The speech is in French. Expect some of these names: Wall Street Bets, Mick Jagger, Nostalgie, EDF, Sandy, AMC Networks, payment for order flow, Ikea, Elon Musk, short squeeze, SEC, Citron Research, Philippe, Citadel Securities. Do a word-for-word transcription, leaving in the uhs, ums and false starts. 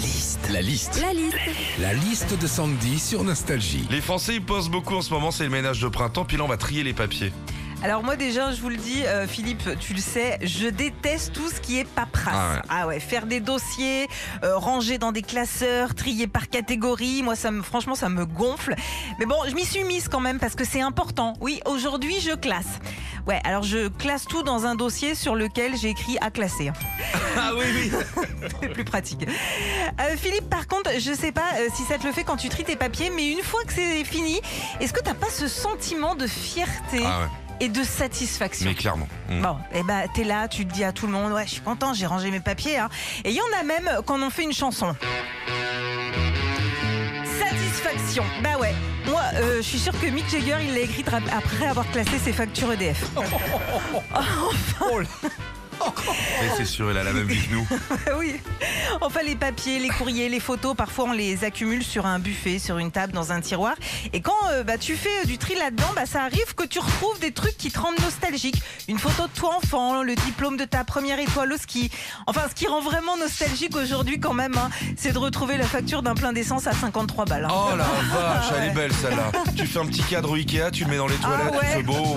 La liste. La liste. La liste. La liste de Sandy sur Nostalgie. Les Français ils posent beaucoup en ce moment, c'est le ménage de printemps, puis là on va trier les papiers. Alors moi déjà, je vous le dis, euh, Philippe, tu le sais, je déteste tout ce qui est paperasse. Ah ouais, ah ouais faire des dossiers, euh, ranger dans des classeurs, trier par catégorie, moi ça me, franchement ça me gonfle. Mais bon, je m'y suis mise quand même parce que c'est important. Oui, aujourd'hui je classe. Ouais, alors je classe tout dans un dossier sur lequel j'ai écrit à classer. Ah oui, oui. C'est plus pratique. Euh, Philippe, par contre, je sais pas euh, si ça te le fait quand tu tries tes papiers, mais une fois que c'est fini, est-ce que t'as pas ce sentiment de fierté ? Ah ouais. Et de satisfaction. Mais clairement. Mmh. Bon, et bah, t'es là, tu te dis à tout le monde, ouais, je suis content, j'ai rangé mes papiers. Hein. Et il y en a même quand on fait une chanson. Satisfaction. Bah ouais. Moi, euh, je suis sûre que Mick Jagger, il l'a écrite après avoir classé ses factures E D F. Enfin. C'est sûr, elle a la même vie que nous. Oui. Enfin, les papiers, les courriers, les photos, parfois on les accumule sur un buffet, sur une table, dans un tiroir. Et quand euh, bah, tu fais du tri là-dedans, bah, ça arrive que tu retrouves des trucs qui te rendent nostalgique. Une photo de toi enfant, le diplôme de ta première étoile au ski. Enfin, ce qui rend vraiment nostalgique aujourd'hui quand même, hein, c'est de retrouver la facture d'un plein d'essence à cinquante-trois balles. Hein. Oh la vache, elle est belle celle-là. Tu fais un petit cadre Ikea, tu le mets dans les toilettes, ah ouais. C'est beau.